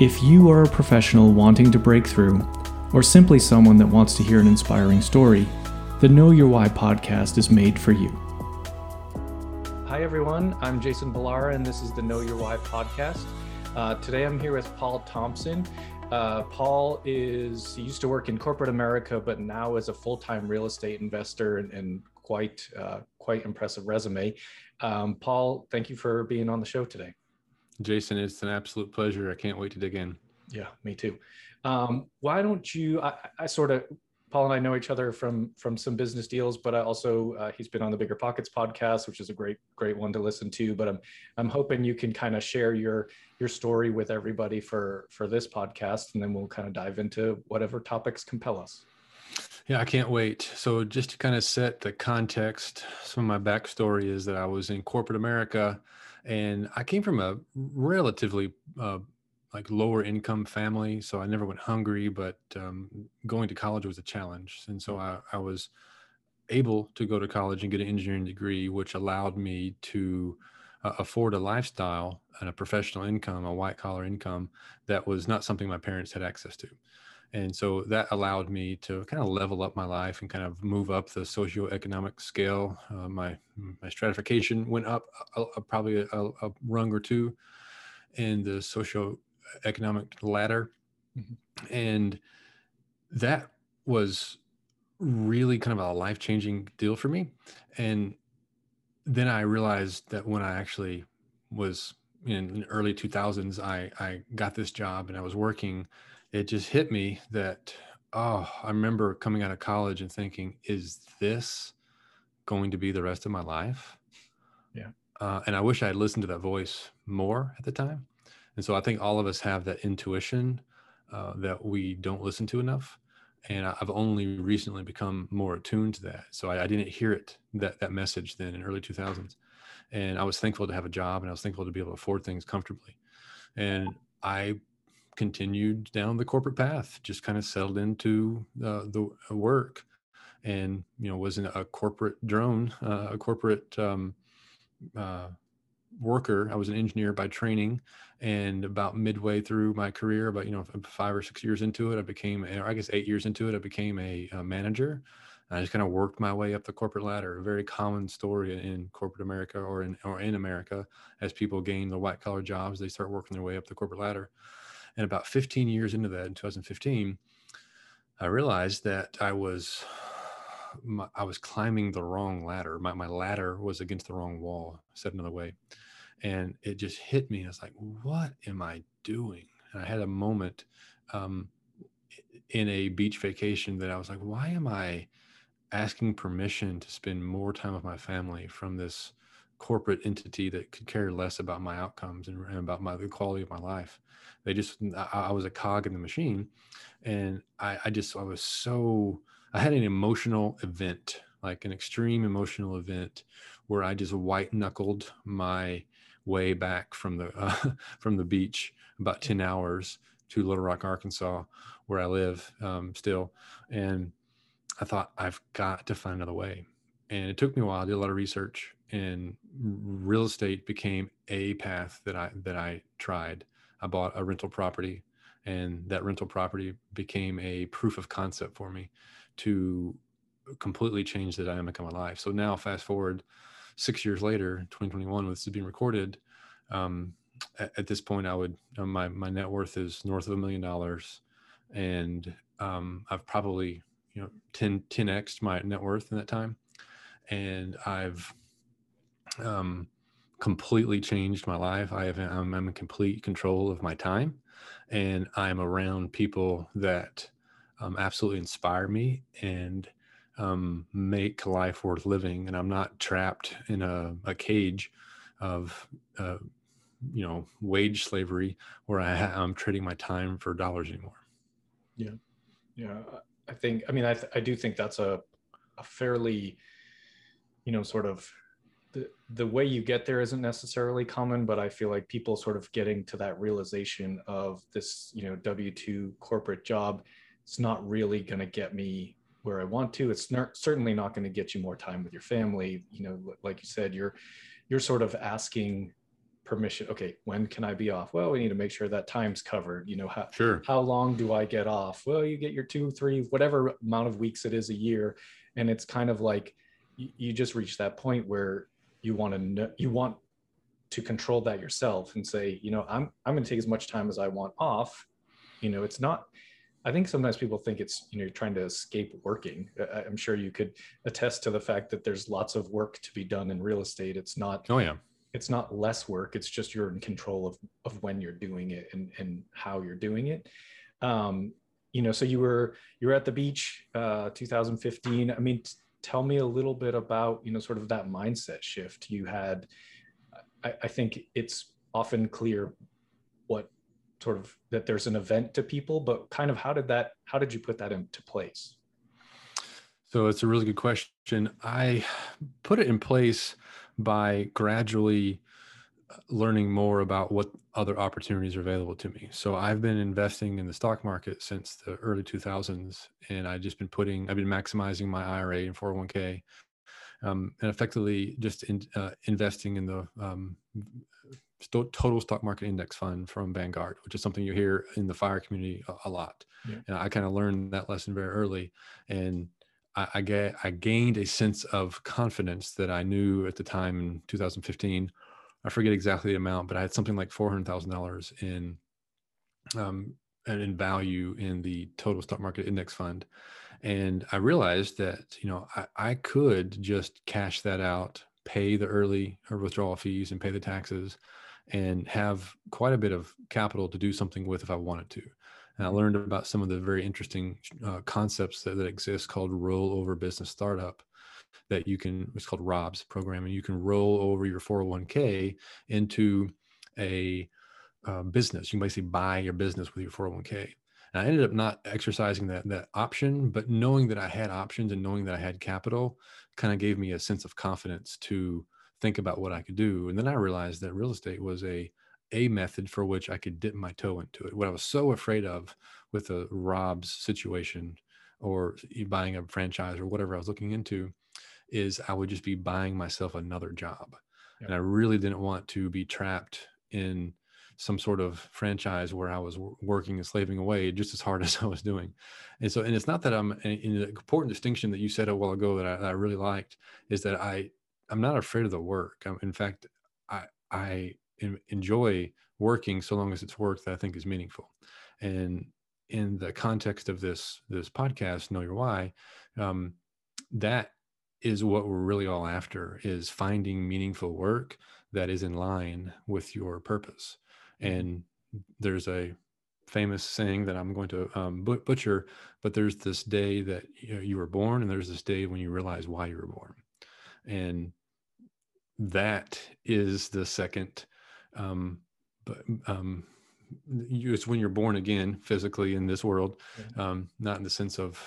If you are a professional wanting to break through, or simply someone that wants to hear an inspiring story, the Know Your Why podcast is made for you. Hi everyone, I'm Jason Balara and this is the Know Your Why podcast. Today I'm here with Paul Thompson. Paul used to work in corporate America, but now is a full-time real estate investor and quite impressive resume. Paul, thank you for being on the show today. Jason, it's an absolute pleasure. I can't wait to dig in. Yeah, me too. Why don't you, I sort of, Paul and I know each other from some business deals, but I also, he's been on the Bigger Pockets podcast, which is a great one to listen to, but I'm hoping you can kind of share your story with everybody for this podcast, and then we'll kind of dive into whatever topics compel us. Yeah, I can't wait. So just to kind of set the context, some of my backstory is that I was in corporate America, and I came from a relatively lower income family. So I never went hungry, but going to college was a challenge. And so I was able to go to college and get an engineering degree, which allowed me to afford a lifestyle and a professional income, a white collar income that was not something my parents had access to. And so that allowed me to kind of level up my life and kind of move up the socioeconomic scale. My stratification went up probably a rung or two in the socioeconomic ladder. Mm-hmm. And that was really kind of a life-changing deal for me. And then I realized that when I actually was in the early 2000s, I got this job and I was working. It just hit me that, I remember coming out of college and thinking, is this going to be the rest of my life? Yeah. And I wish I had listened to that voice more at the time. And so I think all of us have that intuition that we don't listen to enough. And I've only recently become more attuned to that. So I didn't hear it, that message then in early 2000s. And I was thankful to have a job and I was thankful to be able to afford things comfortably. And I continued down the corporate path, just kind of settled into the work, and was in a corporate drone, a corporate worker. I was an engineer by training, and about midway through my career, about 5 or 6 years into it, I became, or I guess 8 years into it, I became a manager. And I just kind of worked my way up the corporate ladder. A very common story in corporate America or in America, as people gain the white collar jobs, they start working their way up the corporate ladder. And about 15 years into that, in 2015, I realized that I was climbing the wrong ladder. My ladder was against the wrong wall, said another way. And it just hit me. I was like, what am I doing? And I had a moment in a beach vacation that I was like, why am I asking permission to spend more time with my family from this corporate entity that could care less about my outcomes and about the quality of my life? I was a cog in the machine, and I had an emotional event, like an extreme emotional event, where I just white knuckled my way back from the beach about 10 hours to Little Rock, Arkansas, where I live still. And I thought, I've got to find another way. And it took me a while. I did a lot of research, and real estate became a path that I tried. I bought a rental property, and that rental property became a proof of concept for me to completely change the dynamic of my life. So now fast forward 6 years later, 2021, when this is being recorded, at this point, I would, my net worth is north of $1 million, and I've probably, 10x'd my net worth in that time. And I've completely changed my life. I'm in complete control of my time, and I'm around people that absolutely inspire me and make life worth living. And I'm not trapped in a cage of, wage slavery, where I'm trading my time for dollars anymore. Yeah. Yeah. I think, I mean, I do think that's a fairly, you know, sort of the way you get there isn't necessarily common, but I feel like people sort of getting to that realization of this, you know, W-2 corporate job, it's not really going to get me where I want to. It's not, certainly not going to get you more time with your family. You know, like you said, you're sort of asking permission. Okay, when can I be off? Well, we need to make sure that time's covered. You know, how long do I get off? Well, you get your 2, 3, whatever amount of weeks it is a year. And it's kind of like, you just reach that point where you want to know, you want to control that yourself and say, you know, I'm going to take as much time as I want off. You know, it's not, I think sometimes people think it's, you know, you're trying to escape working. I'm sure you could attest to the fact that there's lots of work to be done in real estate. It's not, oh yeah, it's not less work. It's just you're in control of when you're doing it and how you're doing it. You know, so you were at the beach, 2015. I mean, tell me a little bit about, you know, sort of that mindset shift you had. I think it's often clear what sort of that there's an event to people, but kind of how did you put that into place? So it's a really good question. I put it in place by gradually learning more about what other opportunities are available to me. So I've been investing in the stock market since the early 2000s, and I've been maximizing my IRA and 401k, and effectively just investing in the total stock market index fund from Vanguard, which is something you hear in the FIRE community a lot. Yeah. And I kind of learned that lesson very early, and I gained a sense of confidence that I knew at the time in 2015. I forget exactly the amount, but I had something like $400,000 in value in the total stock market index fund. And I realized that, you know, I could just cash that out, pay the early withdrawal fees and pay the taxes, and have quite a bit of capital to do something with if I wanted to. And I learned about some of the very interesting concepts that exist called rollover business startup. It's called ROBS program, and you can roll over your 401k into a business. You can basically buy your business with your 401k. And I ended up not exercising that option, but knowing that I had options and knowing that I had capital kind of gave me a sense of confidence to think about what I could do. And then I realized that real estate was a method for which I could dip my toe into it. What I was so afraid of with the ROBS situation or buying a franchise or whatever I was looking into is I would just be buying myself another job. Yeah. And I really didn't want to be trapped in some sort of franchise where I was working and slaving away just as hard as I was doing. And so, and it's not that I'm in the important distinction that you said a while ago that I really liked is that I'm not afraid of the work. In fact, I enjoy working so long as it's work that I think is meaningful. And in the context of this podcast, Know Your Why, that is what we're really all after, is finding meaningful work that is in line with your purpose. And there's a famous saying that I'm going to butcher, but there's this day that you were born, and there's this day when you realize why you were born. And that is the second, it's when you're born again, physically in this world, not in the sense of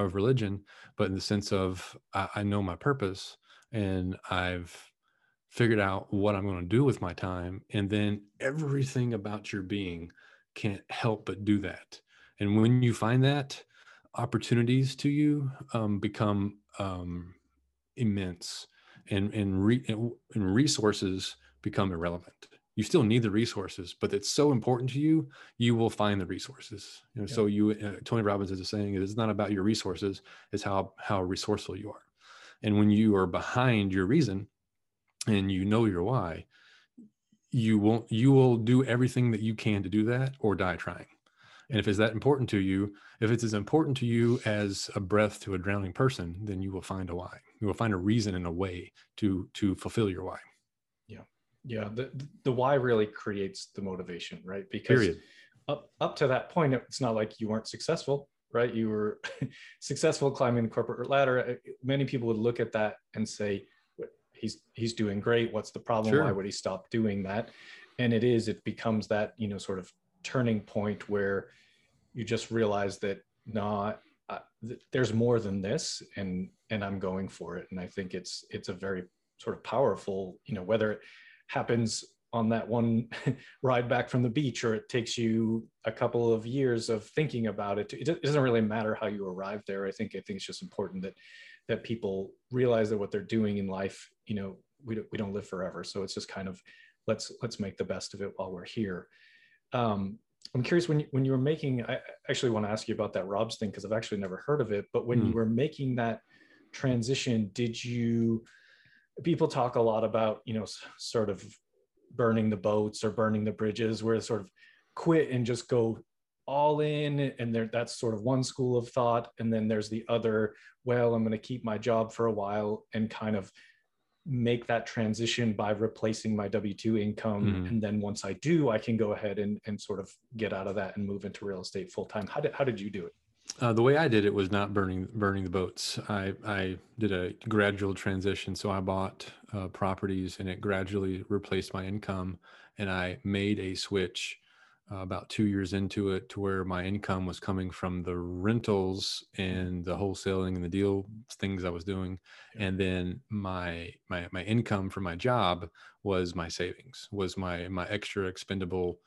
religion, but in the sense of I know my purpose, and I've figured out what I'm going to do with my time. And then everything about your being can't help but do that. And when you find that, opportunities to you become immense, and resources become irrelevant. You still need the resources, but it's so important to you, you will find the resources. You know, yeah. So Tony Robbins is saying, it's not about your resources, it's how resourceful you are. And when you are behind your reason and you know your why, you will do everything that you can to do that or die trying. And if it's that important to you, if it's as important to you as a breath to a drowning person, then you will find a why. You will find a reason and a way to fulfill your why. Yeah, the why really creates the motivation, right? Because up to that point, it's not like you weren't successful, right? You were successful climbing the corporate ladder. Many people would look at that and say, he's doing great. What's the problem? Sure. Why would he stop doing that? And it becomes that, you know, sort of turning point where you just realize that, nah, there's more than this, and I'm going for it. And I think it's a very sort of powerful, you know, whether it happens on that one ride back from the beach, or it takes you a couple of years of thinking about it. It doesn't really matter how you arrive there. I think it's just important that people realize that what they're doing in life, you know, we don't live forever. So it's just kind of, let's make the best of it while we're here. I'm curious, when you were making, I actually want to ask you about that ROBS thing, because I've actually never heard of it, but when you were making that transition, people talk a lot about, you know, sort of burning the boats or burning the bridges, where sort of quit and just go all in. And that's sort of one school of thought. And then there's the other, well, I'm going to keep my job for a while and kind of make that transition by replacing my W-2 income. Mm-hmm. And then once I do, I can go ahead and sort of get out of that and move into real estate full time. How did you do it? The way I did it was not burning the boats. I did a gradual transition. So I bought properties, and it gradually replaced my income. And I made a switch about 2 years into it, to where my income was coming from the rentals and the wholesaling and the deal things I was doing. Yeah. And then my income from my job was my savings, was my extra expendable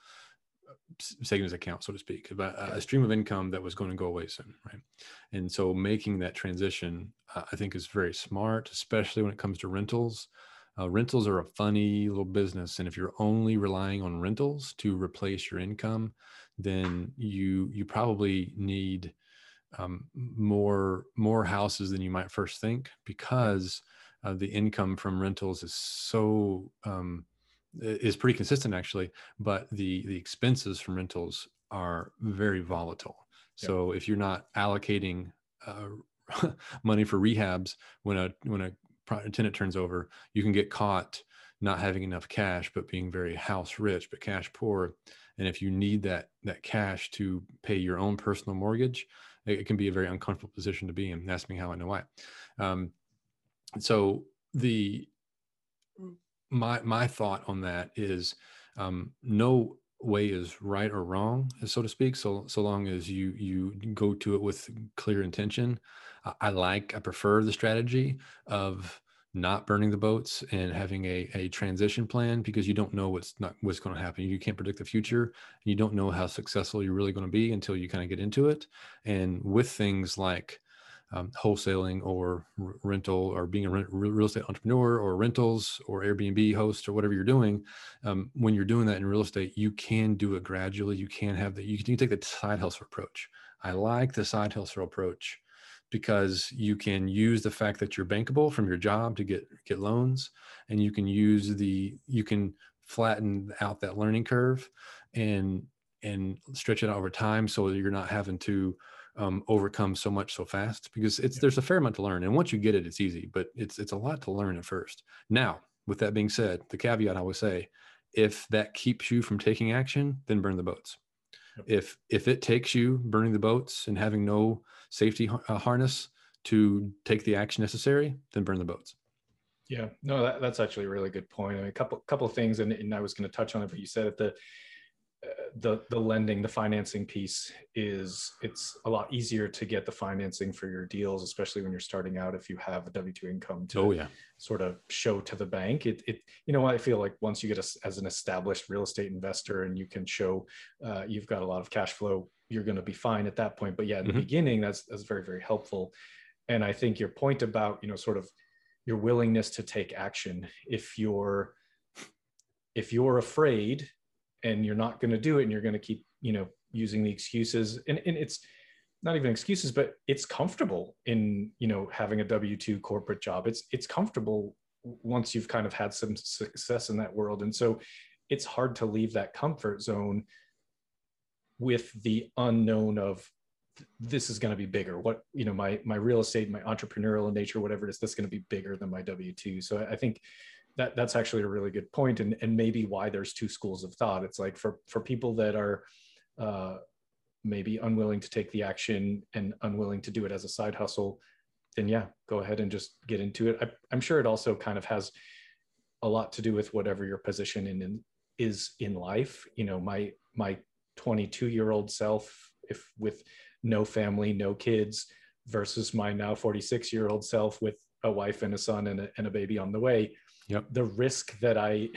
savings account, so to speak, about a stream of income that was going to go away soon, right? And so making that transition, I think, is very smart, especially when it comes to rentals. Rentals are a funny little business, and if you're only relying on rentals to replace your income, then you probably need more houses than you might first think, because the income from rentals is so is pretty consistent, actually, but the expenses from rentals are very volatile. So if you're not allocating money for rehabs when a tenant turns over, you can get caught not having enough cash, but being very house rich but cash poor. And if you need that cash to pay your own personal mortgage, it can be a very uncomfortable position to be in. Ask me how I know why. So my thought on that is no way is right or wrong, so to speak. So long as you go to it with clear intention. I prefer the strategy of not burning the boats and having a transition plan, because you don't know what's going to happen. You can't predict the future, and you don't know how successful you're really going to be until you kind of get into it. And with things like wholesaling or rental, or being a real estate entrepreneur, or rentals, or Airbnb host, or whatever you're doing, when you're doing that in real estate, you can do it gradually. You can take the side hustle approach. I like the side hustle approach, because you can use the fact that you're bankable from your job to get loans, and you can flatten out that learning curve and stretch it out over time, so that you're not having to overcome so much so fast, because there's a fair amount to learn. And once you get it, it's easy, but it's a lot to learn at first. Now, with that being said, the caveat I always say, if that keeps you from taking action, then burn the boats. Yep. If it takes you burning the boats and having no safety harness to take the action necessary, then burn the boats. Yeah, no, that's actually a really good point. I mean, a couple of things, and I was going to touch on it, but you said at the lending, the financing piece it's a lot easier to get the financing for your deals, especially when you're starting out, if you have a W-2 income to sort of show to the bank. You know, I feel like once you get as an established real estate investor and you can show you've got a lot of cash flow, you're going to be fine at that point. But yeah, in the beginning, that's very, very helpful. And I think your point about, you know, sort of your willingness to take action, if you're afraid and you're not going to do it, and you're going to keep, you know, using the excuses, and it's not even excuses, but it's comfortable in, you know, having a W-2 corporate job. It's comfortable once you've kind of had some success in that world. And so it's hard to leave that comfort zone with the unknown of, this is going to be bigger. What, you know, my real estate, my entrepreneurial nature, whatever it is, that's going to be bigger than my W-2. So I think that's actually a really good point, and maybe why there's two schools of thought. It's like for people that are maybe unwilling to take the action and unwilling to do it as a side hustle, then yeah, go ahead and just get into it. I'm sure it also kind of has a lot to do with whatever your position is in life. You know, my 22-year-old self if with no family, no kids, versus my now 46-year-old self with a wife and a son and a baby on the way. Yep. The risk that I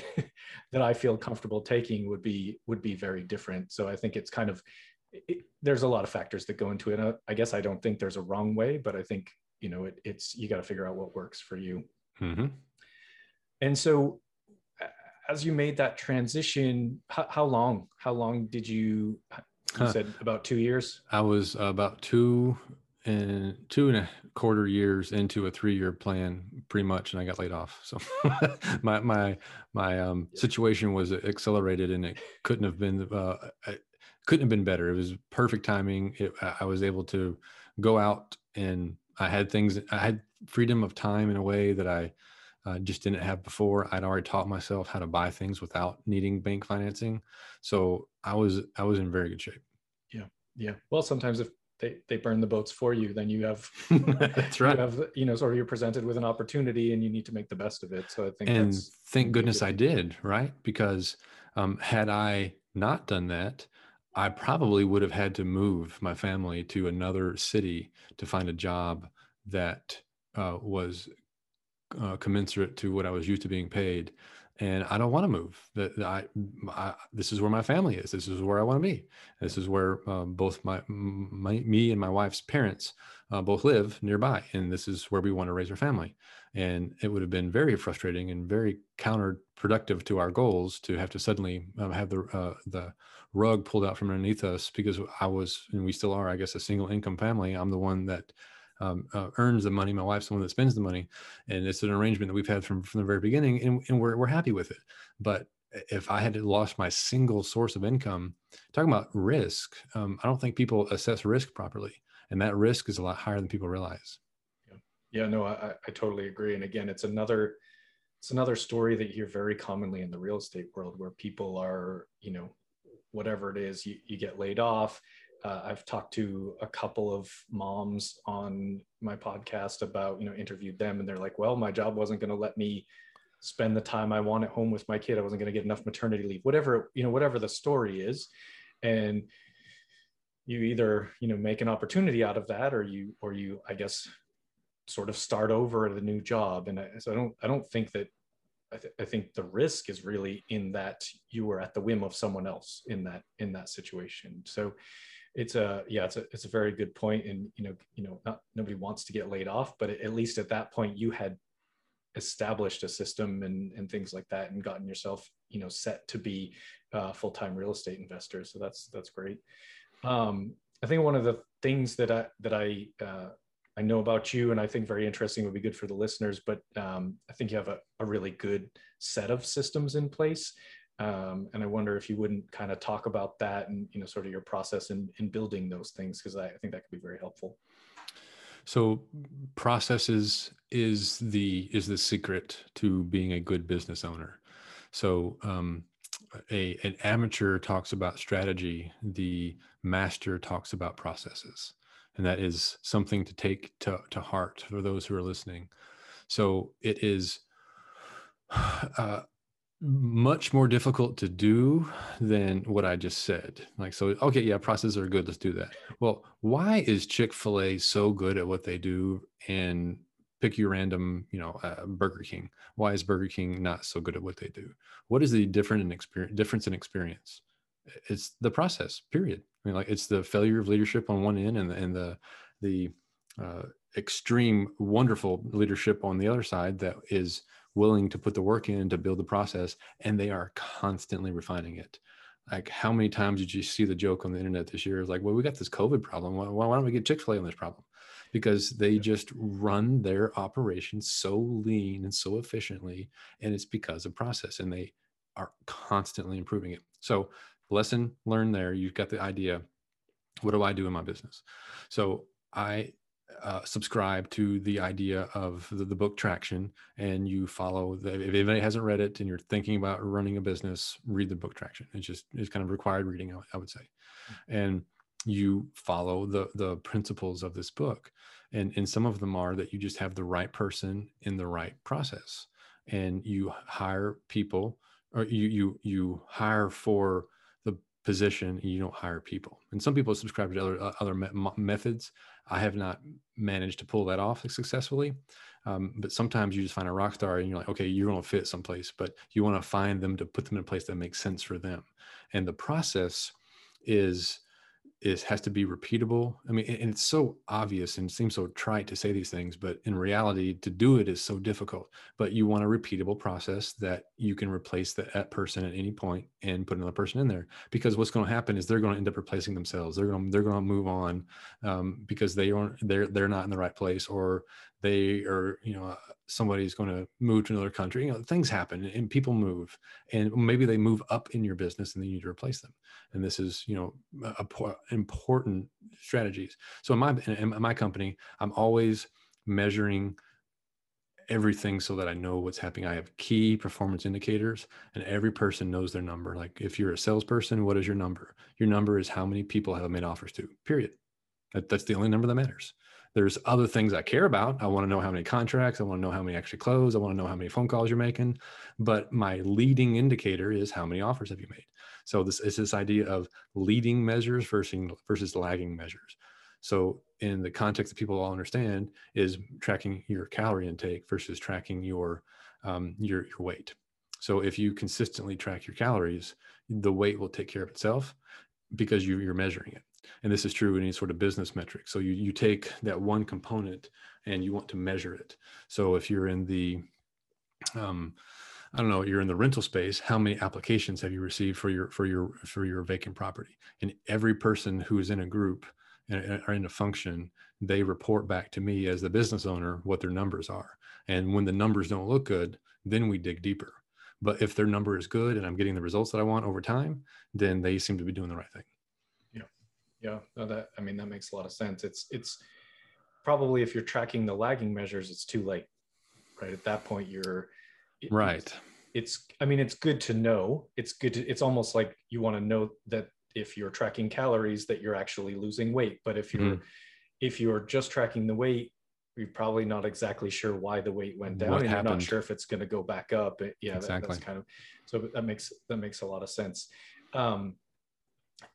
that I feel comfortable taking would be very different. So I think it's kind of there's a lot of factors that go into it. I guess I don't think there's a wrong way, but I think it's you got to figure out what works for you. Mm-hmm. And so, as you made that transition, how long did you? You said about 2 years. I was about two and a quarter years into a 3-year plan, pretty much, and I got laid off. So my situation was accelerated, and it couldn't have been better. It was perfect timing. I was able to go out, and I had freedom of time in a way that I just didn't have before. I'd already taught myself how to buy things without needing bank financing, so I was in very good shape. Yeah. Well, sometimes if they burn the boats for you, then you have that's right. You have sort of you're presented with an opportunity, and you need to make the best of it. So I think thank goodness I did, right? Because had I not done that, I probably would have had to move my family to another city to find a job that was commensurate to what I was used to being paid. And I don't want to move. This is where my family is. This is where I want to be. This is where both me and my wife's parents both live nearby. And this is where we want to raise our family. And it would have been very frustrating and very counterproductive to our goals to have to suddenly have the rug pulled out from underneath us, because I was, and we still are, I guess, a single income family. I'm the one that earns the money. My wife's the one that spends the money. And it's an arrangement that we've had from the very beginning, and we're happy with it. But if I had lost my single source of income, talking about risk, I don't think people assess risk properly. And that risk is a lot higher than people realize. Yeah, no, I totally agree. And again, it's another story that you hear very commonly in the real estate world, where people are, whatever it is, you get laid off. I've talked to a couple of moms on my podcast about, interviewed them, and they're like, well, my job wasn't going to let me spend the time I want at home with my kid. I wasn't going to get enough maternity leave, whatever the story is. And you either, make an opportunity out of that, or you, I guess, sort of start over at a new job. And so I don't think that, I think the risk is really in that you were at the whim of someone else in that situation. So it's a very good point. And, nobody wants to get laid off, but at least at that point you had established a system and things like that, and gotten yourself, set to be full-time real estate investors. So that's great. I think one of the things that I know about you, and I think very interesting, would be good for the listeners, but I think you have a really good set of systems in place. And I wonder if you wouldn't kind of talk about that, and, sort of your process in building those things, because I think that could be very helpful. So processes is the secret to being a good business owner. So an amateur talks about strategy, the master talks about processes. And that is something to take to heart for those who are listening. So it is much more difficult to do than what I just said. Processes are good. Let's do that. Well, why is Chick-fil-A so good at what they do? And pick your random, Burger King. Why is Burger King not so good at what they do? What is the difference in experience? It's the process, period. It's the failure of leadership on one end, and the extreme wonderful leadership on the other side that is willing to put the work in to build the process, and they are constantly refining it. Like, how many times did you see the joke on the internet this year? It's like, well, we got this COVID problem. Why don't we get Chick-fil-A on this problem? Because they just run their operations so lean and so efficiently, and it's because of process, and they are constantly improving it. So lesson learned there. You've got the idea. What do I do in my business? So I subscribe to the idea of the book Traction, and you follow if anybody hasn't read it and you're thinking about running a business, read the book Traction. It's kind of required reading, I would say. And you follow the principles of this book. And some of them are that you just have the right person in the right process, and you hire people, or you hire for position and you don't hire people. And some people subscribe to other methods. I have not managed to pull that off successfully. But sometimes you just find a rock star and you're like, okay, you're going to fit someplace, but you want to find them to put them in a place that makes sense for them. And the process has to be repeatable. I mean, and it's so obvious and seems so trite to say these things, but in reality, to do it is so difficult. But you want a repeatable process that you can replace that person at any point and put another person in there, because what's going to happen is they're going to end up replacing themselves. They're going to move on because they're not in the right place, or they are, you know, somebody's going to move to another country. You know, things happen and people move, and maybe they move up in your business and then you need to replace them. And this is, you know, important strategies. So in my company, I'm always measuring everything so that I know what's happening. I have key performance indicators, and every person knows their number. Like if you're a salesperson, what is your number? Your number is how many people have made offers to, period. That's the only number that matters. There's other things I care about. I want to know how many contracts. I want to know how many actually close. I want to know how many phone calls you're making. But my leading indicator is how many offers have you made. So this is this idea of leading measures versus lagging measures. So in the context that people all understand is tracking your calorie intake versus tracking your weight. So if you consistently track your calories, the weight will take care of itself because you're measuring it. And this is true in any sort of business metric. So you take that one component and you want to measure it. So if you're in the, you're in the rental space, how many applications have you received for your vacant property? And every person who is in a group and are in a function, they report back to me as the business owner what their numbers are. And when the numbers don't look good, then we dig deeper. But if their number is good and I'm getting the results that I want over time, then they seem to be doing the right thing. Yeah, no, that makes a lot of sense. It's probably, if you're tracking the lagging measures, it's too late, right? At that point, right. It's good to know. It's almost like you want to know that if you're tracking calories, that you're actually losing weight. But if you're just tracking the weight, you're probably not exactly sure why the weight went down, and you're not sure if it's going to go back up. Yeah, exactly. That makes a lot of sense.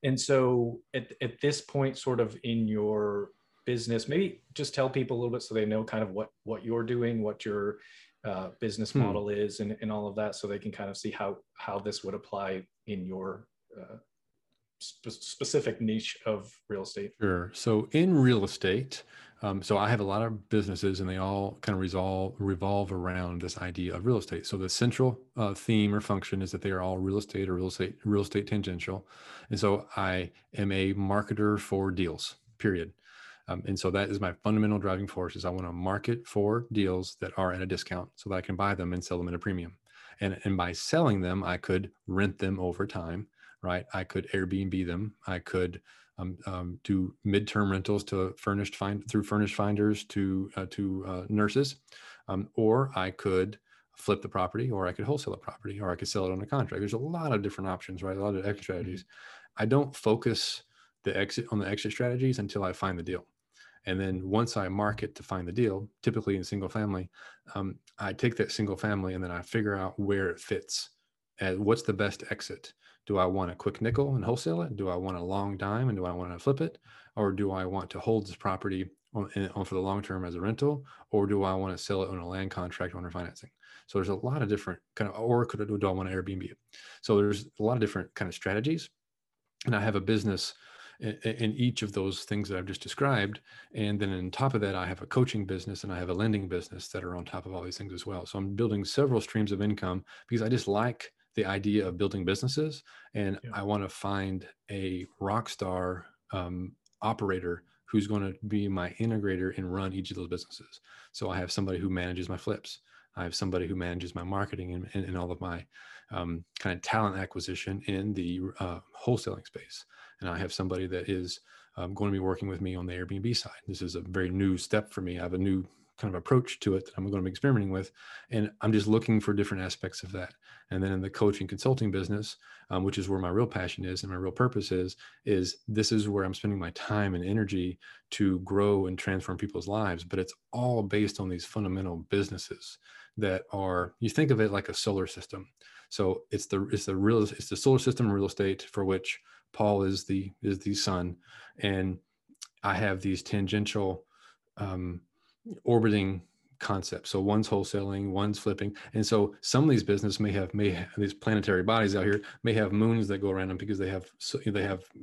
And so at this point, sort of in your business, maybe just tell people a little bit so they know kind of what you're doing, what your business model is and all of that, so they can kind of see how this would apply in your specific niche of real estate. Sure. So in real estate, so I have a lot of businesses and they all kind of revolve around this idea of real estate. So the central theme or function is that they are all real estate or real estate tangential. And so I am a marketer for deals, period. And so that is my fundamental driving force, is I want to market for deals that are at a discount so that I can buy them and sell them at a premium. And by selling them, I could rent them over time, right? I could Airbnb them. I could do midterm rentals to furnished finders to nurses, or I could flip the property, or I could wholesale the property, or I could sell it on a contract. There's a lot of different options, right? A lot of exit strategies. I don't focus on the exit strategies until I find the deal, and then once I market to find the deal, typically in single family, I take that single family and then I figure out where it fits, and what's the best exit. Do I want a quick nickel and wholesale it? Do I want a long dime and do I want to flip it? Or do I want to hold this property on for the long term as a rental? Or do I want to sell it on a land contract under financing? So there's a lot of different kind of, or do I want to Airbnb it? So there's a lot of different kind of strategies. And I have a business in each of those things that I've just described. And then on top of that, I have a coaching business and I have a lending business that are on top of all these things as well. So I'm building several streams of income because I just like the idea of building businesses, and yeah. I want to find a rock star operator who's going to be my integrator and run each of those businesses. So I have somebody who manages my flips. I have somebody who manages my marketing and all of my kind of talent acquisition in the wholesaling space. And I have somebody that is going to be working with me on the Airbnb side. This is a very new step for me. I have a new kind of approach to it that I'm going to be experimenting with. And I'm just looking for different aspects of that. And then in the coaching consulting business, which is where my real passion is and my real purpose is this is where I'm spending my time and energy to grow and transform people's lives. But it's all based on these fundamental businesses that are, you think of it like a solar system. So it's the solar system in real estate, for which Paul is the sun. And I have these tangential orbiting concepts. So one's wholesaling, one's flipping. And so some of these businesses may have these planetary bodies out here, may have moons that go around them because they have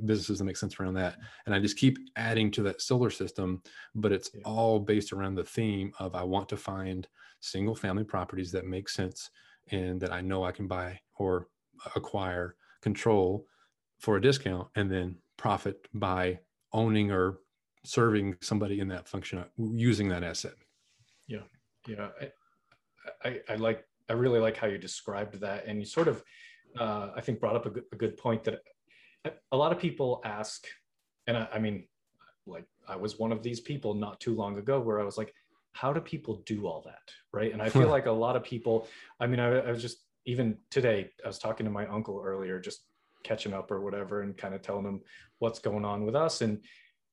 businesses that make sense around that. And I just keep adding to that solar system, but it's all based around the theme of, I want to find single family properties that make sense and that I know I can buy or acquire, control for a discount, and then profit by owning or serving somebody in that function, using that asset. Yeah. Yeah. I really like how you described that. And you sort of, I think brought up a good point that a lot of people ask. And I was one of these people not too long ago where I was like, how do people do all that? Right. And I feel like a lot of people, I was just, even today, I was talking to my uncle earlier, just catching up or whatever, and kind of telling him what's going on with us. And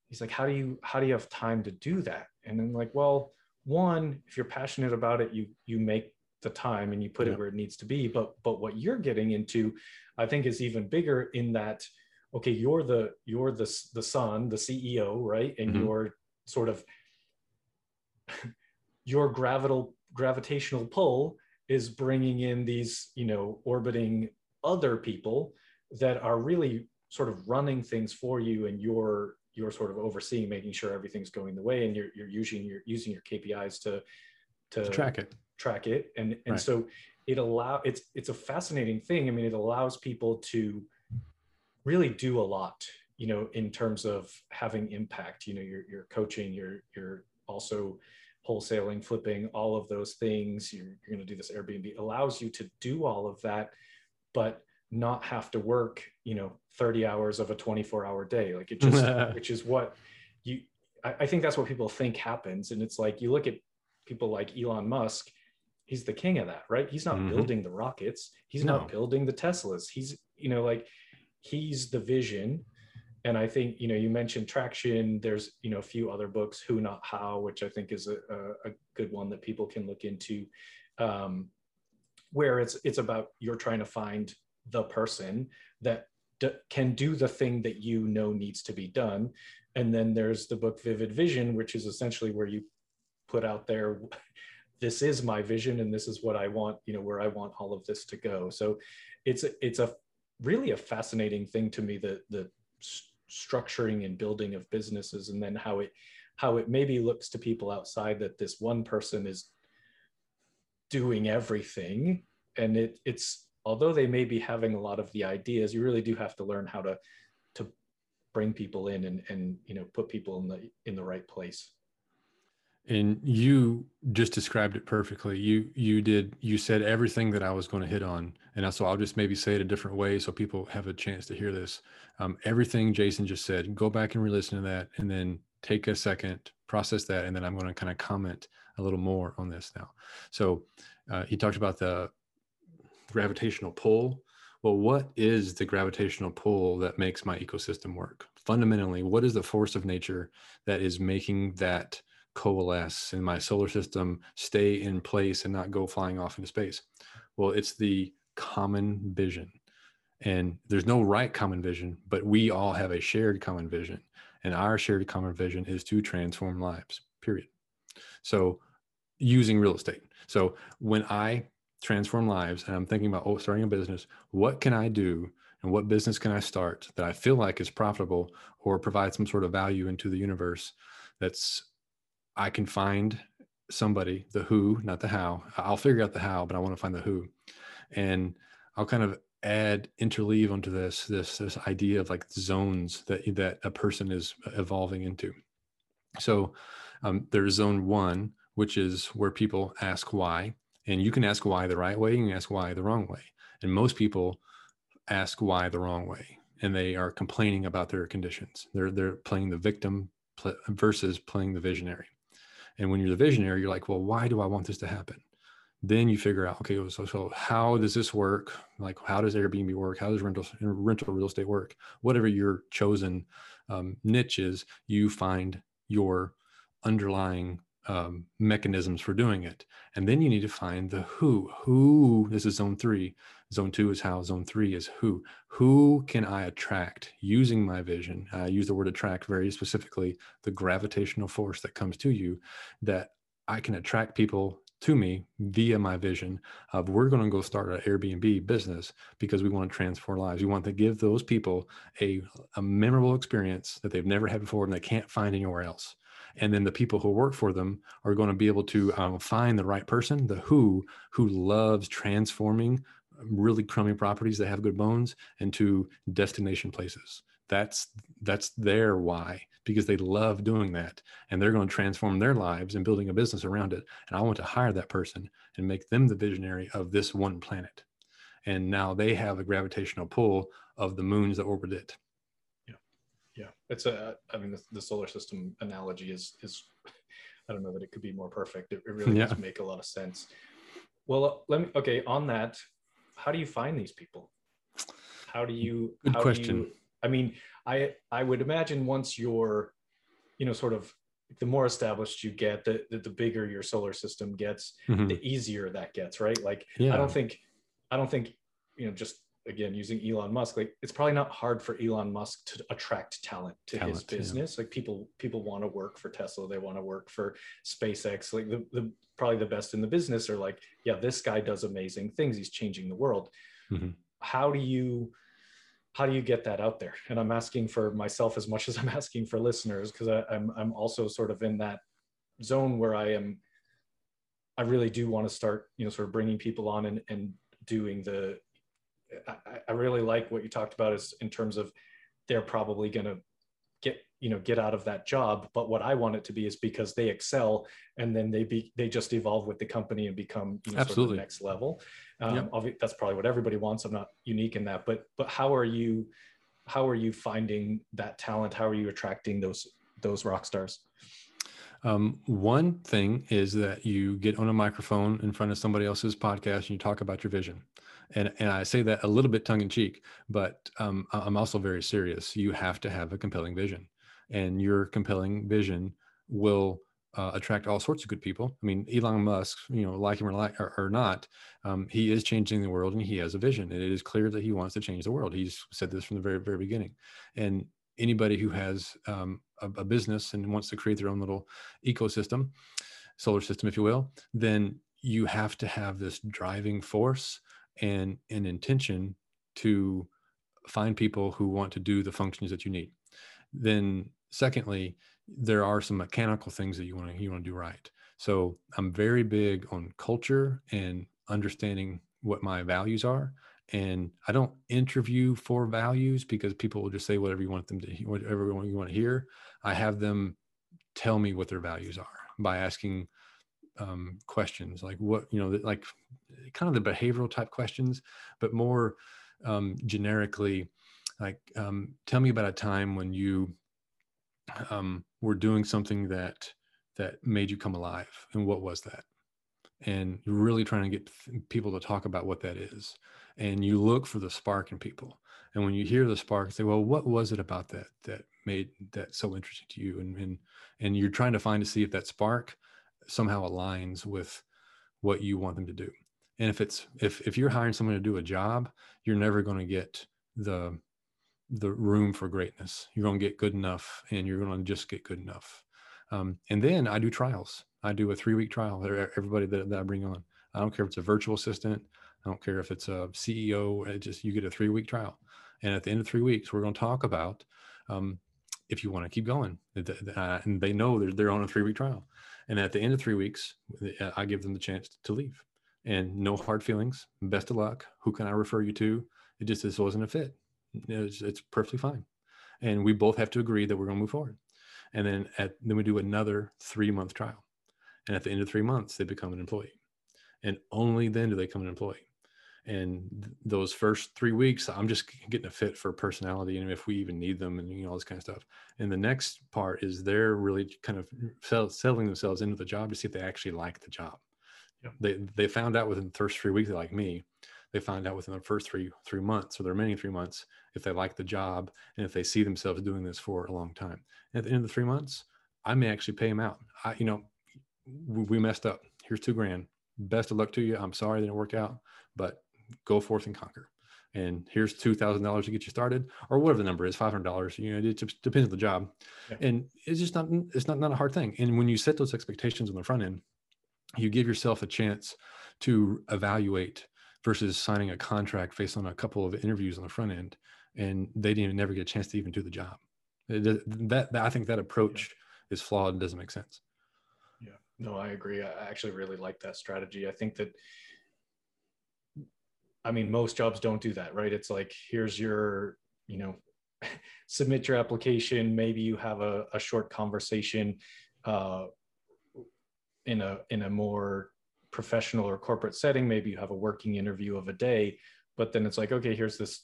he's like, how do you have time to do that? And I'm like, well, one, if you're passionate about it, you make the time and you put it where it needs to be. But what you're getting into, I think, is even bigger in that, okay, you're the son, the CEO, right? And mm-hmm. you're sort of your gravitational pull is bringing in these, orbiting other people that are really sort of running things for you, and you're sort of overseeing, making sure everything's going the way, and you're using your KPIs to track it. And right. So it's a fascinating thing. I mean, it allows people to really do a lot, in terms of having impact. You're coaching, you're also wholesaling, flipping, all of those things. You're going to do this Airbnb. It allows you to do all of that, but not have to work 30 hours of a 24-hour day, like it just which is what I think that's what people think happens. And it's like, you look at people like Elon Musk, he's the king of that, right? He's not mm-hmm. building the rockets, he's not building the Teslas, he's he's the vision. And I think you mentioned Traction, there's a few other books, Who Not How, which I think is a good one that people can look into, where it's about you're trying to find the person that can do the thing that needs to be done. And then there's the book Vivid Vision, which is essentially where you put out there, this is my vision and this is what I want, where I want all of this to go. So it's a really a fascinating thing to me, the structuring and building of businesses, and then how it maybe looks to people outside that this one person is doing everything. And it's although they may be having a lot of the ideas, you really do have to learn how to bring people in and put people in the right place. And you just described it perfectly. You said everything that I was going to hit on. And so I'll just maybe say it a different way so people have a chance to hear this. Everything Jason just said, go back and re-listen to that, and then take a second, process that. And then I'm going to kind of comment a little more on this now. So he talked about the gravitational pull. Well, what is the gravitational pull that makes my ecosystem work? Fundamentally, what is the force of nature that is making that coalesce and my solar system stay in place and not go flying off into space? Well, it's the common vision. And there's no right common vision, but we all have a shared common vision. And our shared common vision is to transform lives, period. So using real estate. So when I transform lives and I'm thinking about starting a business, what can I do and what business can I start that I feel like is profitable or provide some sort of value into the universe? I can find somebody, the who, not the how. I'll figure out the how, but I want to find the who. And I'll kind of add, interleave onto this idea of like zones that a person is evolving into. So there's zone one, which is where people ask why. And you can ask why the right way, and you can ask why the wrong way. And most people ask why the wrong way, and they are complaining about their conditions. They're playing the victim versus playing the visionary. And when you're the visionary, you're like, well, why do I want this to happen? Then you figure out, okay, so how does this work? Like, how does Airbnb work? How does rental real estate work? Whatever your chosen niche is, you find your underlying mechanisms for doing it. And then you need to find the who. This is zone three. Zone two is how. Zone three is who. Who can I attract using my vision? I use the word attract very specifically, the gravitational force that comes to you, that I can attract people to me via my vision of, we're going to go start an Airbnb business because we want to transform lives. We want to give those people a memorable experience that they've never had before and they can't find anywhere else. And then the people who work for them are going to be able to find the right person, the who loves transforming really crummy properties that have good bones into destination places. That's their why, because they love doing that, and they're going to transform their lives and building a business around it. And I want to hire that person and make them the visionary of this one planet. And now they have a gravitational pull of the moons that orbit it. Yeah. Yeah. It's the solar system analogy is, I don't know that it could be more perfect. It really does make a lot of sense. Well, on that, how do you find these people? I would imagine once you're, sort of the more established you get, the bigger your solar system gets, mm-hmm. the easier that gets, right? Like, yeah. I don't think, just again, using Elon Musk, like it's probably not hard for Elon Musk to attract talent to his business. Yeah. Like people want to work for Tesla. They want to work for SpaceX. Like the probably the best in the business are like, yeah, this guy does amazing things. He's changing the world. Mm-hmm. How do you get that out there? And I'm asking for myself as much as I'm asking for listeners, because I'm also sort of in that zone where I really do want to start, sort of bringing people on and doing the, I really like what you talked about is in terms of they're probably going to get out of that job. But what I want it to be is because they excel and then they just evolve with the company and become sort of the next level. That's probably what everybody wants. I'm not unique in that, but how are you finding that talent? How are you attracting those rock stars? One thing is that you get on a microphone in front of somebody else's podcast and you talk about your vision. And I say that a little bit tongue in cheek, but I'm also very serious. You have to have a compelling vision, and your compelling vision will attract all sorts of good people. I mean, Elon Musk, like him or not, he is changing the world, and he has a vision, and it is clear that he wants to change the world. He's said this from the very, very beginning. And anybody who has a business and wants to create their own little ecosystem, solar system, if you will, then you have to have this driving force and an intention to find people who want to do the functions that you need. Then secondly, there are some mechanical things that you want to do right. So I'm very big on culture and understanding what my values are. And I don't interview for values, because people will just say whatever you want to hear. I have them tell me what their values are by asking questions like what, like kind of the behavioral type questions, but more generically, like tell me about a time when you were doing something that made you come alive, and what was that? And really trying to get people to talk about what that is. And you look for the spark in people. And when you hear the spark, say, well, what was it about that made that so interesting to you? And you're trying to find to see if that spark somehow aligns with what you want them to do. And if you're hiring someone to do a job, you're never going to get the room for greatness. You're going to get good enough, and you're going to just get good enough. And then I do trials. I do a 3-week trial for everybody that I bring on. I don't care if it's a virtual assistant. I don't care if it's a CEO. You get a 3-week trial. And at the end of 3 weeks, we're going to talk about if you want to keep going. And they know they're on a 3-week trial. And at the end of 3 weeks, I give them the chance to leave. And no hard feelings. Best of luck. Who can I refer you to? It just, this wasn't a fit. It's perfectly fine. And we both have to agree that we're going to move forward. And then we do another 3-month trial. And at the end of 3 months, they become an employee. And only then do they become an employee. And those first 3 weeks, I'm just getting a fit for personality and if we even need them and all this kind of stuff. And the next part is they're really kind of settling themselves into the job to see if they actually like the job. Yeah. They found out within the first 3 weeks, they like me. They find out within the first three months or the remaining 3 months if they like the job and if they see themselves doing this for a long time. And at the end of the 3 months, I may actually pay them out. We messed up. Here's $2,000. Best of luck to you. I'm sorry it didn't work out, but go forth and conquer. And here's $2,000 to get you started, or whatever the number is, $500. It depends on the job, yeah. And it's just not a hard thing. And when you set those expectations on the front end, you give yourself a chance to evaluate versus signing a contract based on a couple of interviews on the front end, and they didn't never get a chance to even do the job. I think that approach is flawed and doesn't make sense. Yeah, no, I agree. I actually really like that strategy. I think that, most jobs don't do that, right? It's like, here's your, submit your application. Maybe you have a short conversation in a more professional or corporate setting. Maybe you have a working interview of a day, but then it's like, okay, here's this,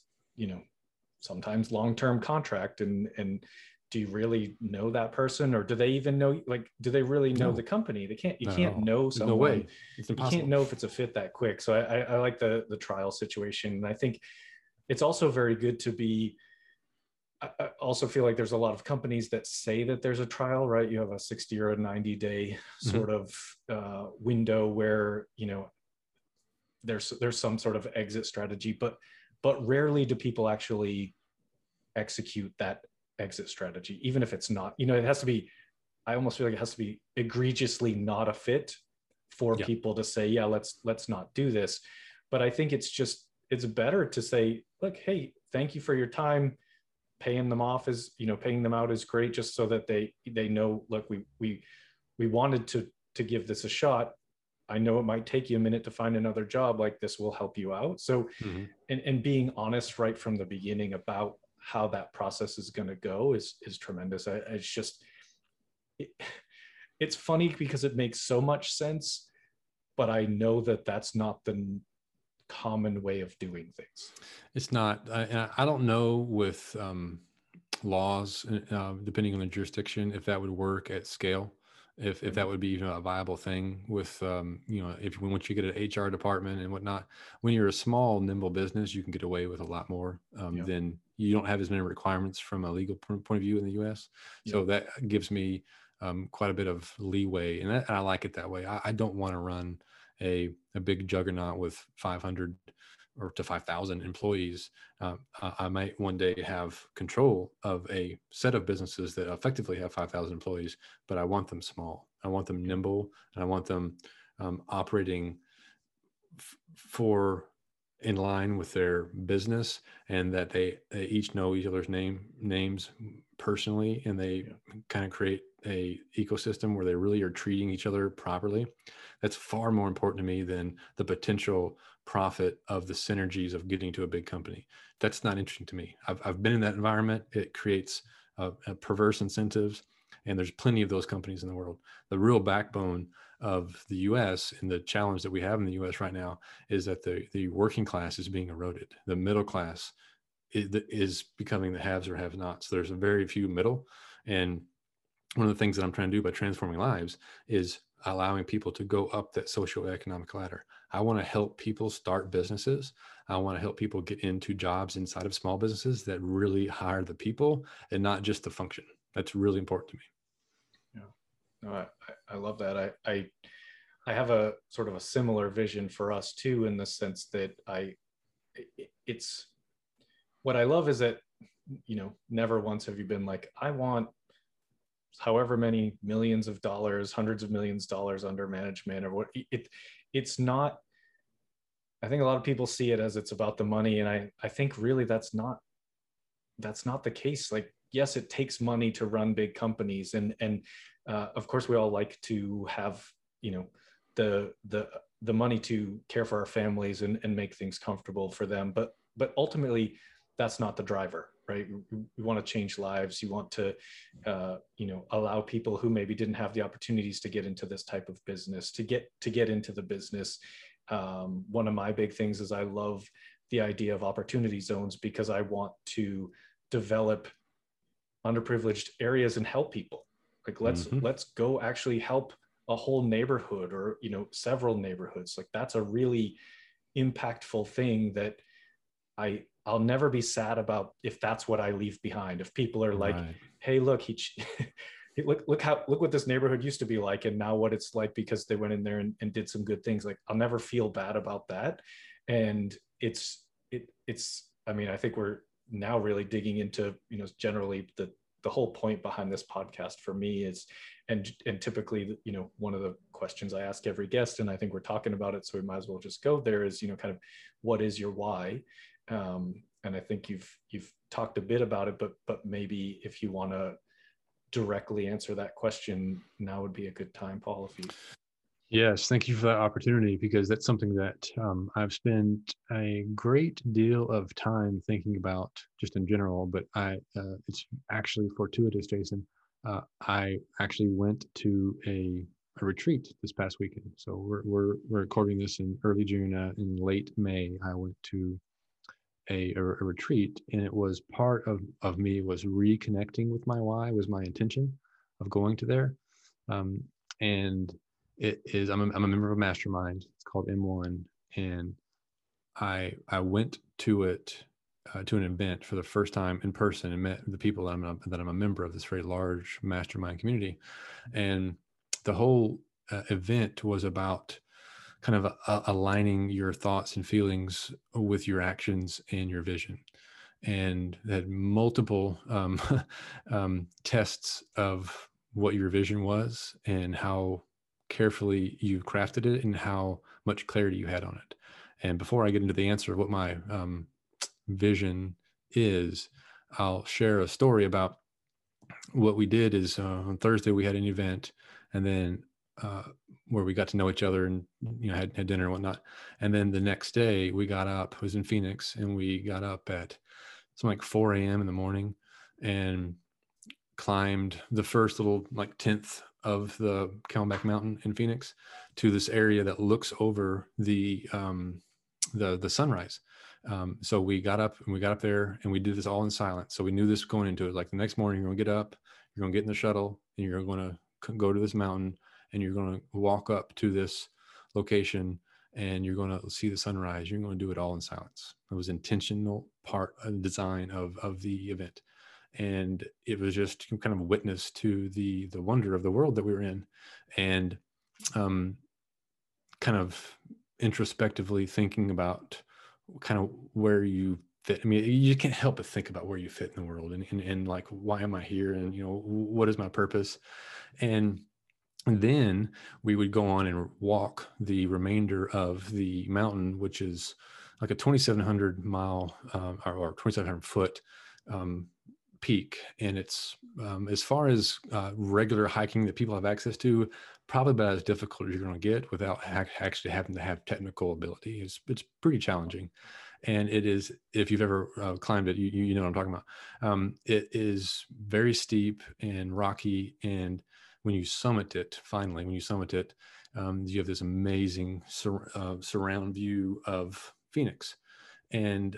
sometimes long-term contract, and do you really know that person, or do they even know, do they really know the company? They can't, you can't know someone. No way. It's impossible. You can't know if it's a fit that quick. So I like the trial situation. And I think it's also very good to be, I also feel like there's a lot of companies that say that there's a trial, right? You have a 60 or a 90 day sort of window where, there's some sort of exit strategy, but rarely do people actually execute that exit strategy, even if it's not, it has to be, I almost feel like it has to be egregiously not a fit for people to say, let's not do this. But I think it's better to say, look, hey, thank you for your time. Paying them off is, paying them out is great, just so that they know, look, we wanted to give this a shot. I know it might take you a minute to find another job, this will help you out. So, and being honest right from the beginning about how that process is going to go is tremendous. It's funny because it makes so much sense, but I know that that's not the common way of doing things. It's not, I don't know with laws, depending on the jurisdiction, if that would work at scale, if that would be a viable thing with, if once you get an HR department and whatnot, when you're a small, nimble business, you can get away with a lot more than you don't have as many requirements from a legal point of view in the U.S. Yeah. So that gives me quite a bit of leeway. And I like it that way. I don't want to run a big juggernaut with 500 or to 5,000 employees. I might one day have control of a set of businesses that effectively have 5,000 employees, but I want them small. I want them nimble, and I want them operating in line with their business, and that they each know each other's names personally, and they kind of create a ecosystem where they really are treating each other properly. That's far more important to me than the potential profit of the synergies of getting to a big company. That's not interesting to me. I've been in that environment. It creates a perverse incentives, and there's plenty of those companies in the world. The real backbone of the U.S. and the challenge that we have in the U.S. right now is that the working class is being eroded. The middle class is becoming the haves or have-nots. There's a very few middle. And one of the things that I'm trying to do by transforming lives is allowing people to go up that socioeconomic ladder. I want to help people start businesses. I want to help people get into jobs inside of small businesses that really hire the people and not just the function. That's really important to me. No, I love that. I have a sort of a similar vision for us too, in the sense that it's what I love is that, never once have you been like, I want however many millions of dollars, hundreds of millions of dollars under management, or what it's not. I think a lot of people see it as it's about the money. And I think really that's not the case. Yes, it takes money to run big companies. And of course, we all like to have, the money to care for our families and make things comfortable for them. But ultimately, that's not the driver, right? You want to change lives. You want to, allow people who maybe didn't have the opportunities to get into this type of business, to get into the business. One of my big things is I love the idea of opportunity zones because I want to develop underprivileged areas and help people. Like let's go actually help a whole neighborhood or, you know, several neighborhoods. Like that's a really impactful thing that I'll never be sad about if that's what I leave behind. If people are like, hey, look, look what this neighborhood used to be like and now what it's like because they went in there and did some good things. Like I'll never feel bad about that. And it's, I mean, I think we're now really digging into, you know, generally the whole point behind this podcast for me is, and typically, you know, one of the questions I ask every guest, and I think we're talking about it, so we might as well just go there, is, you know, kind of what is your why? And I think you've talked a bit about it, but maybe if you want to directly answer that question, now would be a good time, Paul, if you... Yes, thank you for that opportunity, because that's something that I've spent a great deal of time thinking about just in general, but it's actually fortuitous, Jason. I actually went to a retreat this past weekend. So we're recording this in early June. In late May, I went to a retreat, and it was part of me was reconnecting with my why, was my intention of going to there. And it is, I'm a member of a mastermind. It's called M1. And I went to it, to an event for the first time in person and met the people that I'm a member of this very large mastermind community. And the whole event was about kind of aligning your thoughts and feelings with your actions and your vision. And had multiple tests of what your vision was and how carefully you crafted it and how much clarity you had on it. And before I get into the answer of what my vision is, I'll share a story about what we did is on Thursday we had an event, and then where we got to know each other and, you know, had dinner and whatnot. And then the next day we got up, it was in Phoenix, and we got up at something like 4 a.m. in the morning and climbed the first little like 10th of the Camelback Mountain in Phoenix to this area that looks over the sunrise. So we got up there and we did this all in silence. So we knew this going into it. Like the next morning, you're gonna get up, you're gonna get in the shuttle, and you're gonna go to this mountain, and you're gonna walk up to this location, and you're gonna see the sunrise. You're gonna do it all in silence. It was intentional part of design of the event. And it was just kind of a witness to the wonder of the world that we were in, and kind of introspectively thinking about kind of where you fit. I mean, you can't help but think about where you fit in the world and like, why am I here? And, you know, what is my purpose? And then we would go on and walk the remainder of the mountain, which is like a 2,700 mile or 2,700 foot peak, and it's as far as regular hiking that people have access to, probably about as difficult as you're going to get without actually having to have technical ability. It's pretty challenging, and it is, if you've ever climbed it, you know what I'm talking about. It is very steep and rocky, and when you summit it, you have this amazing surround view of Phoenix, and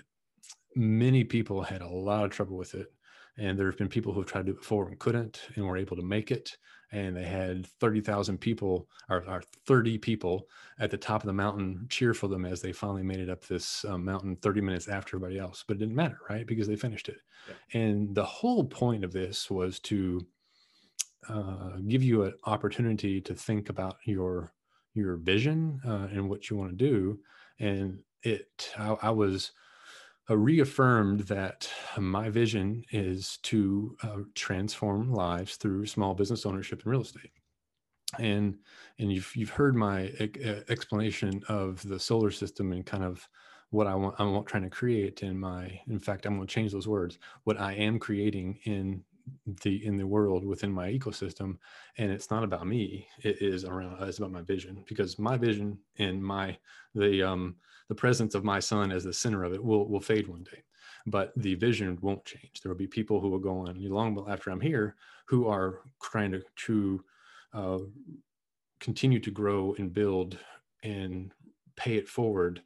many people had a lot of trouble with it. And there have been people who have tried to do it before and couldn't and were able to make it. And they had 30,000 people or 30 people at the top of the mountain cheer for them as they finally made it up this mountain 30 minutes after everybody else. But it didn't matter, right? Because they finished it. Yeah. And the whole point of this was to give you an opportunity to think about your vision and what you want to do. And I was... reaffirmed that my vision is to transform lives through small business ownership and real estate. And you've heard my explanation of the solar system and kind of what I'm trying to create in fact, I'm going to change those words, what I am creating in the world within my ecosystem. And it's not about me. It's about my vision, because my vision and the presence of my son as the center of it will fade one day, but the vision won't change. There will be people who will go on long after I'm here who are trying to continue to grow and build and pay it forward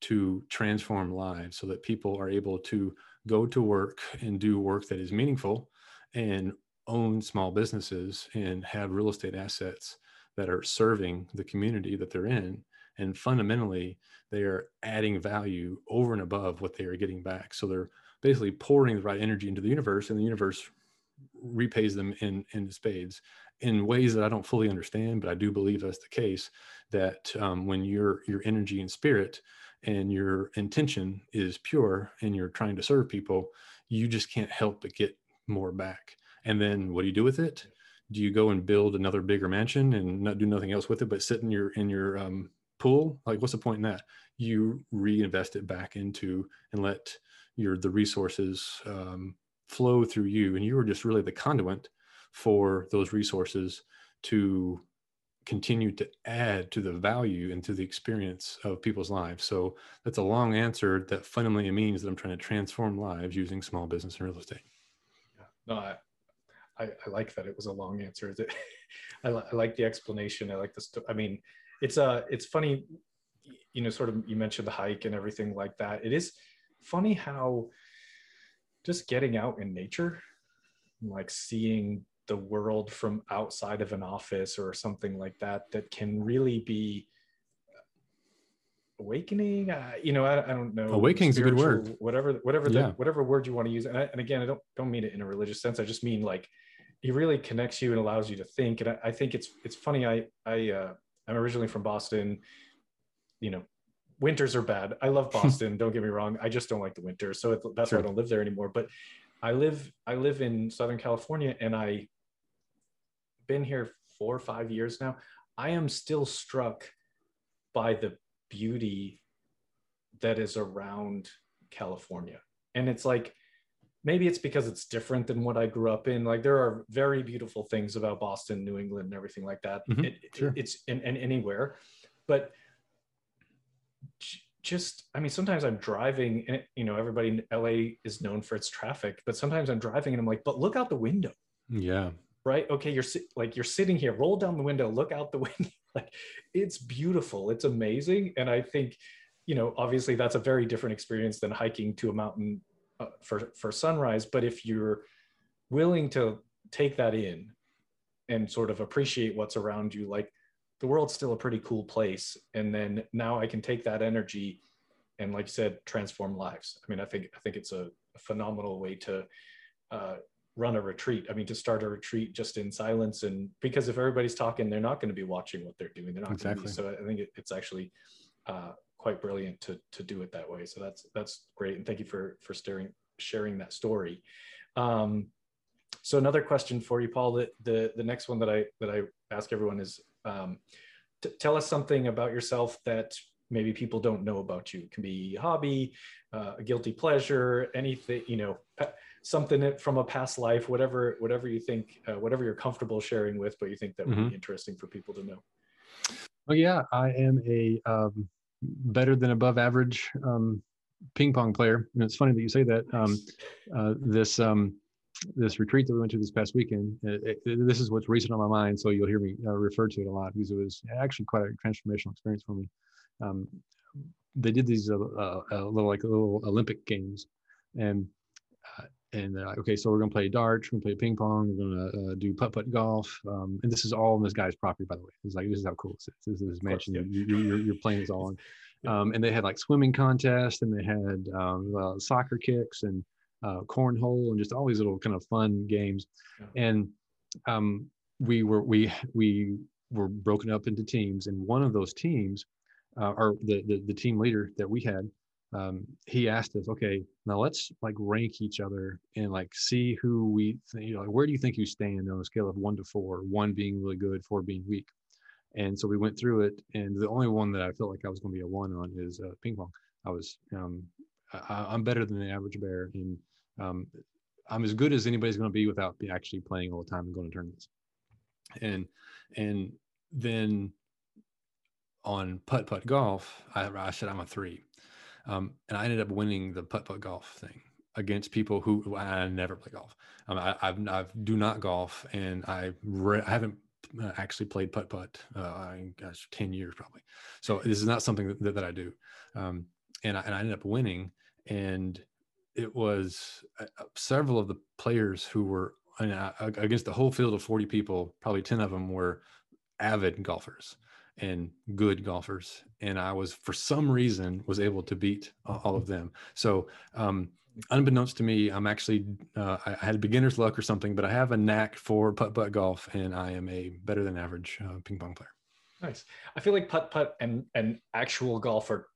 to transform lives so that people are able to go to work and do work that is meaningful and own small businesses and have real estate assets that are serving the community that they're in. And fundamentally, they are adding value over and above what they are getting back. So they're basically pouring the right energy into the universe, and the universe repays them in spades in ways that I don't fully understand, but I do believe that's the case, that when your energy and spirit and your intention is pure and you're trying to serve people, you just can't help but get more back. And then what do you do with it? Do you go and build another bigger mansion and not do nothing else with it, but sit in your pool? Like, what's the point in that? You reinvest it back into and let the resources flow through you. And you are just really the conduit for those resources to continue to add to the value and to the experience of people's lives. So that's a long answer that fundamentally means that I'm trying to transform lives using small business and real estate. Yeah. No, I like that it was a long answer. I like the explanation. I like this. I mean, it's funny, you know, sort of, you mentioned the hike and everything like that. It is funny how just getting out in nature, like seeing the world from outside of an office or something like that, that can really be awakening. You know, I don't know. Awakening's a good word. Whatever word you want to use. And again, I don't mean it in a religious sense. I just mean, like, it really connects you and allows you to think. And I think it's funny. I'm originally from Boston. You know, winters are bad. I love Boston. Don't get me wrong. I just don't like the winter. So that's why I don't live there anymore. But I live in Southern California, and I've been here 4 or 5 years now. I am still struck by the beauty that is around California. And it's like, maybe it's because it's different than what I grew up in. Like, there are very beautiful things about Boston, New England, and everything like that. Mm-hmm. It's and anywhere, but just, I mean, sometimes I'm driving and, you know, everybody in LA is known for its traffic, but sometimes I'm driving and I'm like, but look out the window. Yeah. Right. Okay. You're sitting here, roll down the window, look out the window. Like, it's beautiful. It's amazing. And I think, you know, obviously that's a very different experience than hiking to a mountain for sunrise. But if you're willing to take that in and sort of appreciate what's around you, like, the world's still a pretty cool place. And then now I can take that energy and, like you said, transform lives. I mean, I think it's a phenomenal way to run a retreat. I mean, to start a retreat just in silence. And because if everybody's talking, they're not going to be watching what they're doing. They're not exactly. So I think it's actually quite brilliant to do it that way. So that's great. And thank you for sharing that story. So another question for you, Paul, the next one that I ask everyone is, tell us something about yourself that maybe people don't know about you. It can be a hobby, a guilty pleasure, anything, you know, something from a past life, whatever you think, whatever you're comfortable sharing with, but you think that would be interesting for people to know. Well, yeah, I am a better than above average ping pong player. And it's funny that you say that. This retreat that we went to this past weekend, this is what's recent on my mind, so you'll hear me refer to it a lot, because it was actually quite a transformational experience for me. They did these little Olympic games, and they're like, okay, so we're going to play darts, we're going to play ping pong, we're going to do putt-putt golf, and this is all on this guy's property, by the way. It's like, this is how cool it is. This is his mansion. You're playing this all on. And they had, like, swimming contests, and they had soccer kicks, and cornhole, and just all these little kind of fun games. Yeah. And we were broken up into teams, and one of those teams, or the team leader that we had, he asked us, okay, now let's, like, rank each other and, like, see who we think, you know, like, where do you think you stand on a scale of 1 to 4, 1 being really good, 4 being weak. And so we went through it, and the only one that I felt like I was going to be a 1 on is ping pong. I was I'm better than the average bear, and I'm as good as anybody's going to be without actually playing all the time and going to tournaments. And then on putt-putt golf, I said, I'm a 3. And I ended up winning the putt-putt golf thing against people who I never play golf. I do not golf, and I haven't actually played putt-putt, gosh, 10 years probably. So this is not something that I do. And I ended up winning. And it was several of the players who were, and against the whole field of 40 people, probably 10 of them were avid golfers and good golfers. And I was, for some reason, was able to beat all of them. So unbeknownst to me, I'm actually, I had beginner's luck or something, but I have a knack for putt-putt golf, and I am a better than average ping pong player. Nice. I feel like putt-putt and actual golf are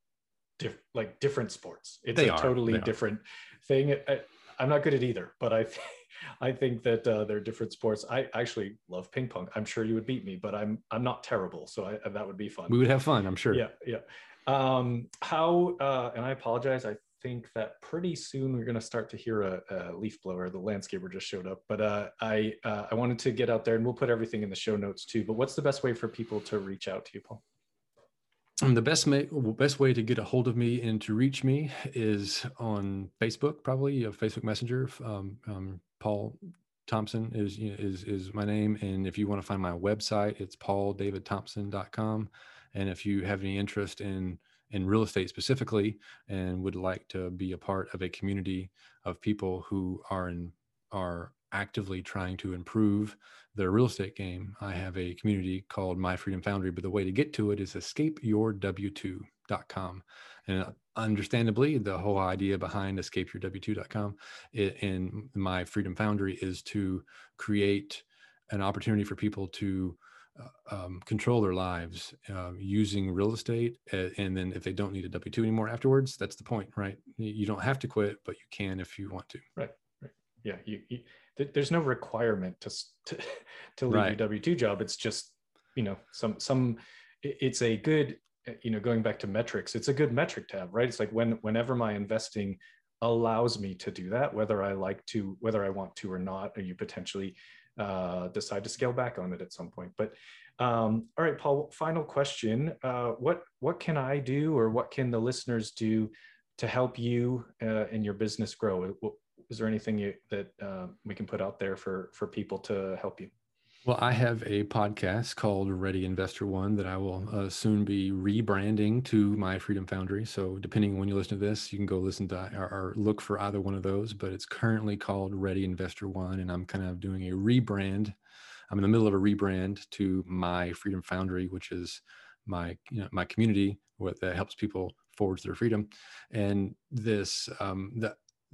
different sports. It's totally different thing. I'm not good at either, but I think that they're different sports. I actually love ping pong. I'm sure you would beat me, but I'm not terrible. So that would be fun. We would have fun, I'm sure. Yeah, yeah. And I apologize. I think that pretty soon we're going to start to hear a leaf blower. The landscaper just showed up, but I wanted to get out there, and we'll put everything in the show notes too. But what's the best way for people to reach out to you, Paul? The best way to get a hold of me and to reach me is on Facebook, probably a Facebook Messenger. Paul Thompson is my name. And if you want to find my website, it's pauldavidthompson.com. And if you have any interest in real estate specifically, and would like to be a part of a community of people who are actively trying to improve their real estate game, I have a community called My Freedom Foundry, but the way to get to it is escapeyourw2.com. And understandably, the whole idea behind escapeyourw2.com and My Freedom Foundry is to create an opportunity for people to control their lives using real estate. And then if they don't need a W-2 anymore afterwards, that's the point, right? You don't have to quit, but you can if you want to. Right. Yeah, there's no requirement to leave your W-2 job. It's just, it's a good, going back to metrics, it's a good metric to have, right? It's like whenever my investing allows me to do that, whether I want to or not, or you potentially decide to scale back on it at some point. But all right, Paul, final question. What can I do, or what can the listeners do to help you and your business grow? Is there anything that we can put out there for people to help you? Well, I have a podcast called Ready Investor One that I will soon be rebranding to My Freedom Foundry. So depending on when you listen to this, you can go listen to or look for either one of those, but it's currently called Ready Investor One. And I'm kind of doing a rebrand. I'm in the middle of a rebrand to My Freedom Foundry, which is my community that helps people forge their freedom. And this,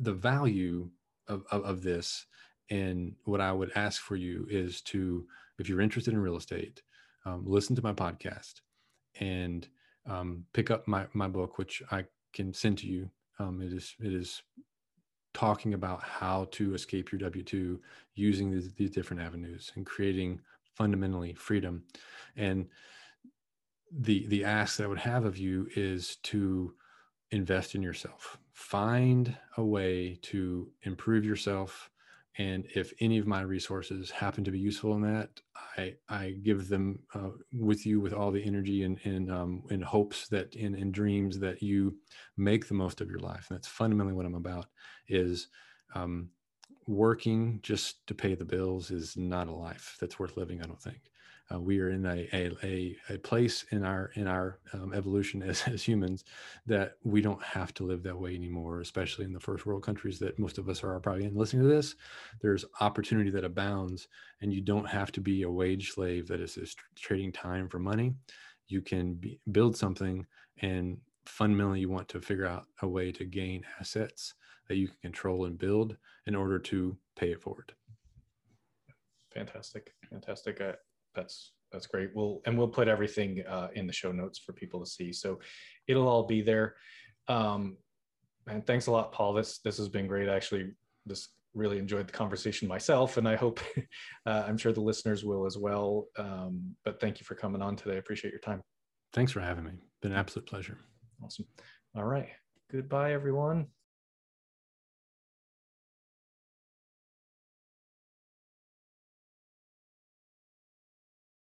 the value of this, and what I would ask for you is to, if you're interested in real estate, listen to my podcast and pick up my book, which I can send to you. It is talking about how to escape your W-2 using these different avenues and creating fundamentally freedom. And the ask that I would have of you is to invest in yourself. Find a way to improve yourself. And if any of my resources happen to be useful in that, I give them with you with all the energy and hopes that and dreams that you make the most of your life. And that's fundamentally what I'm about is working just to pay the bills is not a life that's worth living, I don't think. We are in a place in our evolution as humans that we don't have to live that way anymore, especially in the first world countries that most of us are probably in. Listening to this, there's opportunity that abounds, and you don't have to be a wage slave that is just trading time for money. You can build something, and fundamentally, you want to figure out a way to gain assets that you can control and build in order to pay it forward. Fantastic, fantastic. That's great. We'll put everything in the show notes for people to see. So it'll all be there. And thanks a lot, Paul. This has been great. I actually just really enjoyed the conversation myself, and I hope, I'm sure the listeners will as well. But thank you for coming on today. I appreciate your time. Thanks for having me. Been an absolute pleasure. Awesome. All right. Goodbye, everyone.